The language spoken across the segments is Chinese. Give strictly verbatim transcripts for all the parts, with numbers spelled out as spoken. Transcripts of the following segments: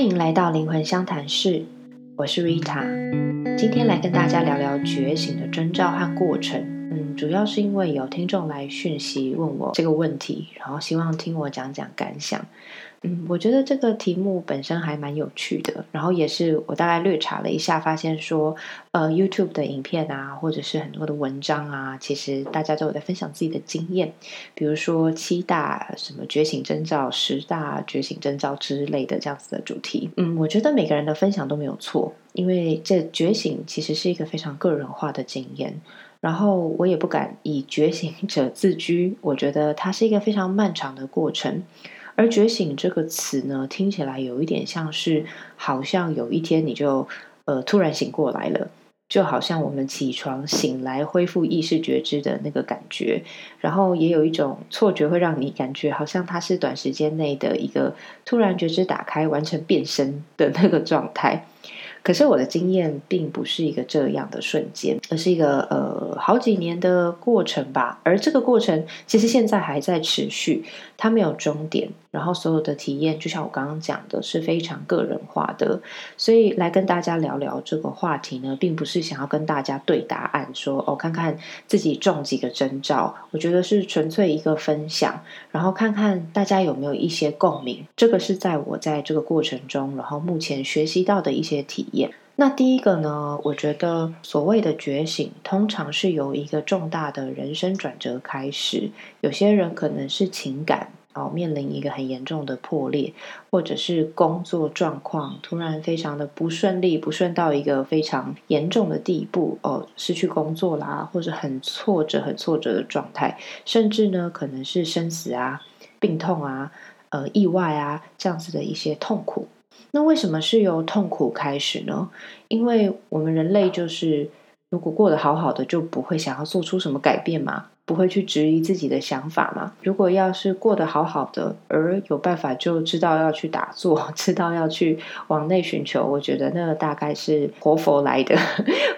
欢迎来到灵魂相谈室，我是 Rita， 今天来跟大家聊聊觉醒的征兆和过程。嗯，主要是因为有听众来讯息问我这个问题，然后希望听我讲讲感想。嗯，我觉得这个题目本身还蛮有趣的，然后也是我大概略查了一下，发现说呃 YouTube 的影片啊，或者是很多的文章啊，其实大家都有在分享自己的经验，比如说七大什么觉醒征兆、十大觉醒征兆之类的这样子的主题。嗯，我觉得每个人的分享都没有错，因为这觉醒其实是一个非常个人化的经验，然后我也不敢以觉醒者自居，我觉得它是一个非常漫长的过程。而觉醒这个词呢，听起来有一点像是好像有一天你就呃突然醒过来了，就好像我们起床醒来恢复意识觉知的那个感觉，然后也有一种错觉会让你感觉好像它是短时间内的一个突然觉知打开完成变身的那个状态。可是我的经验并不是一个这样的瞬间，而是一个呃好几年的过程吧。而这个过程其实现在还在持续，它没有终点，然后所有的体验就像我刚刚讲的是非常个人化的。所以来跟大家聊聊这个话题呢，并不是想要跟大家对答案说哦，看看自己中几个征兆，我觉得是纯粹一个分享，然后看看大家有没有一些共鸣。这个是在我在这个过程中然后目前学习到的一些体验。那第一个呢，我觉得所谓的觉醒通常是由一个重大的人生转折开始，有些人可能是情感哦，面临一个很严重的破裂，或者是工作状况突然非常的不顺利，不顺到一个非常严重的地步哦，失去工作啦，或者很挫折很挫折的状态，甚至呢可能是生死啊、病痛啊、呃意外啊这样子的一些痛苦。那为什么是由痛苦开始呢？因为我们人类就是如果过得好好的就不会想要做出什么改变嘛，不会去质疑自己的想法嘛。如果要是过得好好的而有办法就知道要去打坐，知道要去往内寻求，我觉得那个大概是活佛来的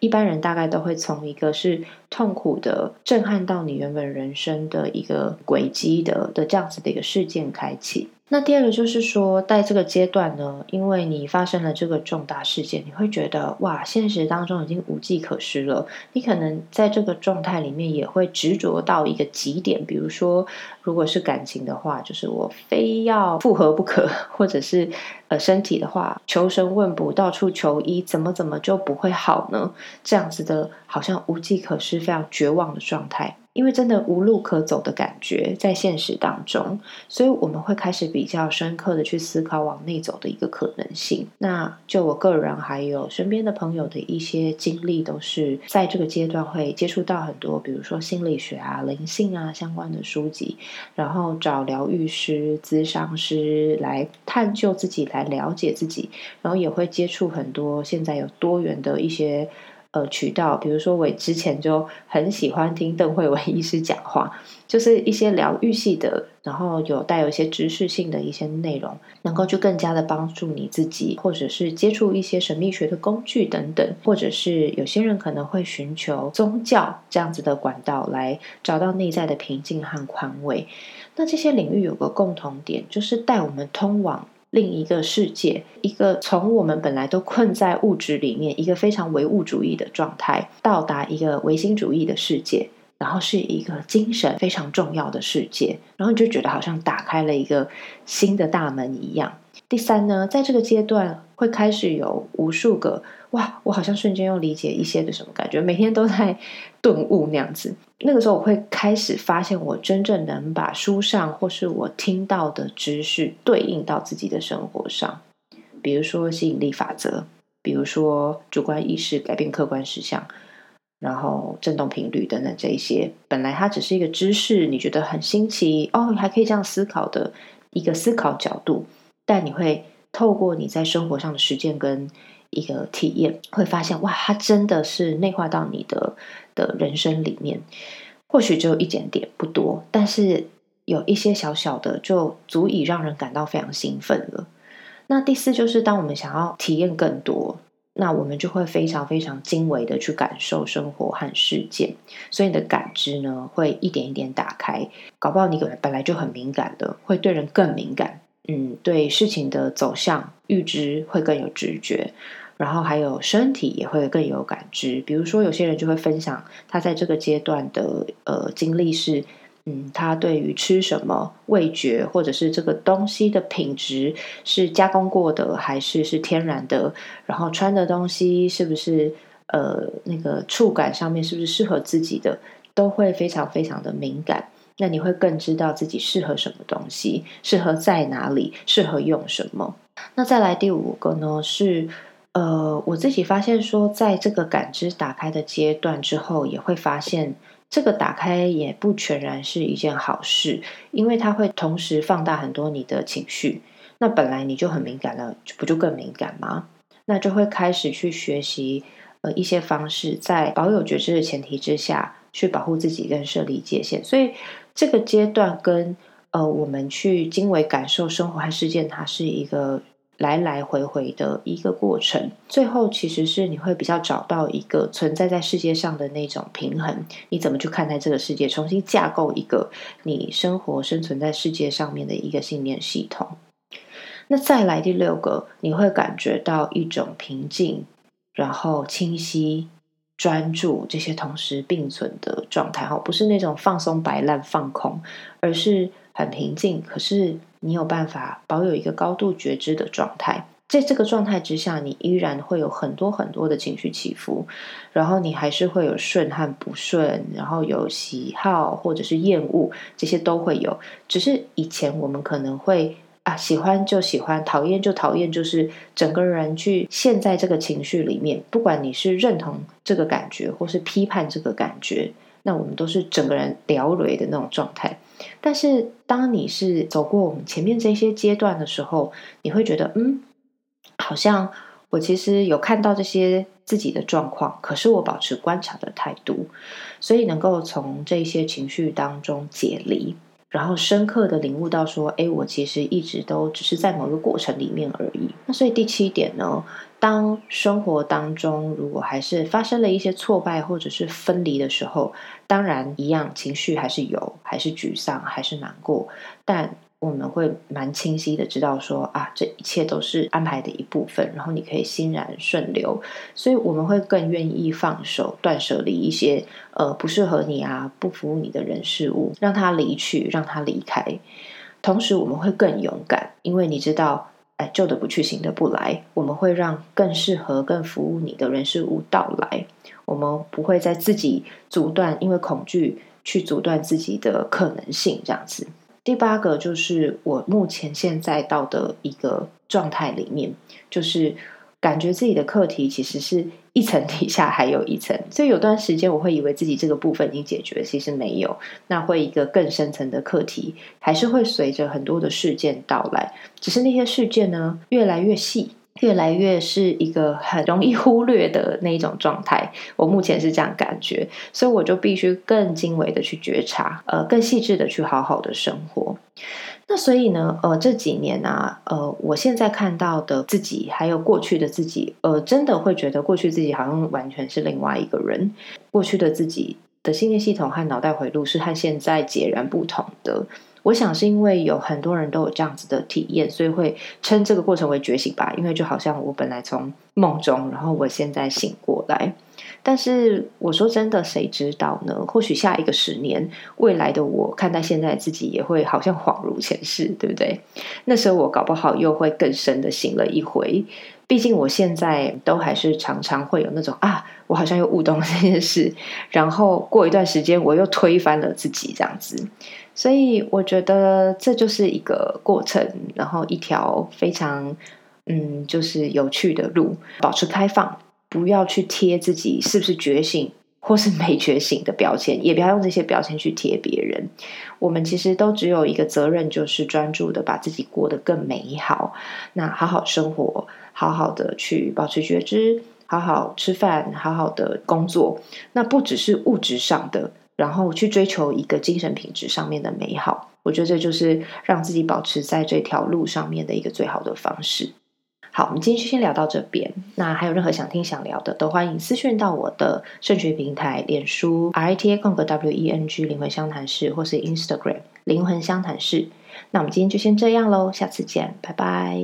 一般人大概都会从一个是痛苦的震撼到你原本人生的一个轨迹的的这样子的一个事件开启。那第二个就是说，在这个阶段呢，因为你发生了这个重大事件，你会觉得哇，现实当中已经无计可施了，你可能在这个状态里面也会执着到一个极点。比如说如果是感情的话，就是我非要复合不可，或者是呃身体的话，求神问卜，到处求医，怎么怎么就不会好呢，这样子的好像无计可施，非常绝望的状态，因为真的无路可走的感觉在现实当中，所以我们会开始比较深刻的去思考往内走的一个可能性。那就我个人还有身边的朋友的一些经历，都是在这个阶段会接触到很多比如说心理学啊、灵性啊相关的书籍，然后找疗愈师、咨商师来探究自己，来了解自己，然后也会接触很多现在有多元的一些呃，渠道。比如说我之前就很喜欢听邓慧文医师讲话，就是一些疗愈系的，然后有带有一些知识性的一些内容，能够去更加的帮助你自己，或者是接触一些神秘学的工具等等，或者是有些人可能会寻求宗教这样子的管道来找到内在的平静和宽慰。那这些领域有个共同点，就是带我们通往另一个世界，一个从我们本来都困在物质里面，一个非常唯物主义的状态，到达一个唯心主义的世界，然后是一个精神非常重要的世界，然后你就觉得好像打开了一个新的大门一样。第三呢，在这个阶段会开始有无数个哇，我好像瞬间又理解一些的什么感觉，每天都在顿悟那样子。那个时候我会开始发现，我真正能把书上或是我听到的知识对应到自己的生活上，比如说吸引力法则，比如说主观意识改变客观实相，然后振动频率等等。这一些本来它只是一个知识，你觉得很新奇哦，还可以这样思考的一个思考角度，但你会透过你在生活上的实践跟一个体验，会发现哇，它真的是内化到你的的人生里面。或许只有一点点，不多，但是有一些小小的就足以让人感到非常兴奋了。那第四就是，当我们想要体验更多，那我们就会非常非常精微的去感受生活和事件，所以你的感知呢会一点一点打开，搞不好你本来就很敏感的，会对人更敏感，嗯，对事情的走向预知会更有直觉，然后还有身体也会更有感知。比如说有些人就会分享他在这个阶段的呃经历是嗯，他对于吃什么味觉，或者是这个东西的品质是加工过的还是是天然的，然后穿的东西是不是呃那个触感上面是不是适合自己的，都会非常非常的敏感。那你会更知道自己适合什么东西，适合在哪里，适合用什么。那再来第五个呢是呃，我自己发现说在这个感知打开的阶段之后，也会发现这个打开也不全然是一件好事，因为它会同时放大很多你的情绪。那本来你就很敏感了，不就更敏感吗？那就会开始去学习呃一些方式，在保有觉知的前提之下去保护自己跟设立界限。所以这个阶段跟呃我们去经为感受生活和事件，它是一个来来回回的一个过程。最后其实是你会比较找到一个存在在世界上的那种平衡，你怎么去看待这个世界，重新架构一个你生活生存在世界上面的一个信念系统。那再来第六个，你会感觉到一种平静，然后清晰、专注，这些同时并存的状态，不是那种放松摆烂放空，而是很平静，可是你有办法保有一个高度觉知的状态。在这个状态之下，你依然会有很多很多的情绪起伏，然后你还是会有顺和不顺，然后有喜好或者是厌恶，这些都会有。只是以前我们可能会啊，喜欢就喜欢，讨厌就讨厌，就是整个人去陷在这个情绪里面，不管你是认同这个感觉或是批判这个感觉，那我们都是整个人掉泪的那种状态。但是当你是走过我们前面这些阶段的时候，你会觉得嗯，好像我其实有看到这些自己的状况，可是我保持观察的态度，所以能够从这些情绪当中解离，然后深刻的领悟到说，诶，我其实一直都只是在某个过程里面而已。那所以第七点呢，当生活当中如果还是发生了一些挫败或者是分离的时候，当然一样情绪还是有，还是沮丧，还是难过，但我们会蛮清晰的知道说啊，这一切都是安排的一部分，然后你可以欣然顺流。所以我们会更愿意放手，断舍离一些呃不适合你啊，不服务你的人事物，让它离去，让它离开。同时我们会更勇敢，因为你知道哎，旧的不去，新的不来，我们会让更适合更服务你的人事物到来。我们不会再自己阻断，因为恐惧去阻断自己的可能性，这样子。第八个就是我目前现在到的一个状态里面，就是感觉自己的课题其实是一层底下还有一层，所以有段时间我会以为自己这个部分已经解决，其实没有，那会一个更深层的课题还是会随着很多的事件到来，只是那些事件呢越来越细，越来越是一个很容易忽略的那一种状态，我目前是这样感觉，所以我就必须更精微的去觉察，呃，更细致的去好好的生活。那所以呢，呃，这几年啊，呃，我现在看到的自己，还有过去的自己，呃，真的会觉得过去自己好像完全是另外一个人，过去的自己的信念系统和脑袋回路是和现在截然不同的。我想是因为有很多人都有这样子的体验，所以会称这个过程为觉醒吧，因为就好像我本来从梦中，然后我现在醒过来。但是我说真的，谁知道呢？或许下一个十年，未来的我看待现在自己也会好像恍如前世，对不对？那时候我搞不好又会更深的醒了一回，毕竟我现在都还是常常会有那种啊，我好像又悟懂了这件事，然后过一段时间我又推翻了自己，这样子。所以我觉得这就是一个过程，然后一条非常嗯，就是有趣的路，保持开放，不要去贴自己是不是觉醒或是没觉醒的标签，也不要用这些标签去贴别人。我们其实都只有一个责任，就是专注的把自己过得更美好，那好好生活，好好的去保持觉知，好好吃饭，好好的工作，那不只是物质上的，然后去追求一个精神品质上面的美好。我觉得这就是让自己保持在这条路上面的一个最好的方式。好，我们今天就先聊到这边，那还有任何想听想聊的都欢迎私讯到我的社群平台脸书 R I T A 空格 W E N G 灵魂相谈室，或是 Instagram 灵魂相谈室。那我们今天就先这样咯，下次见，拜拜。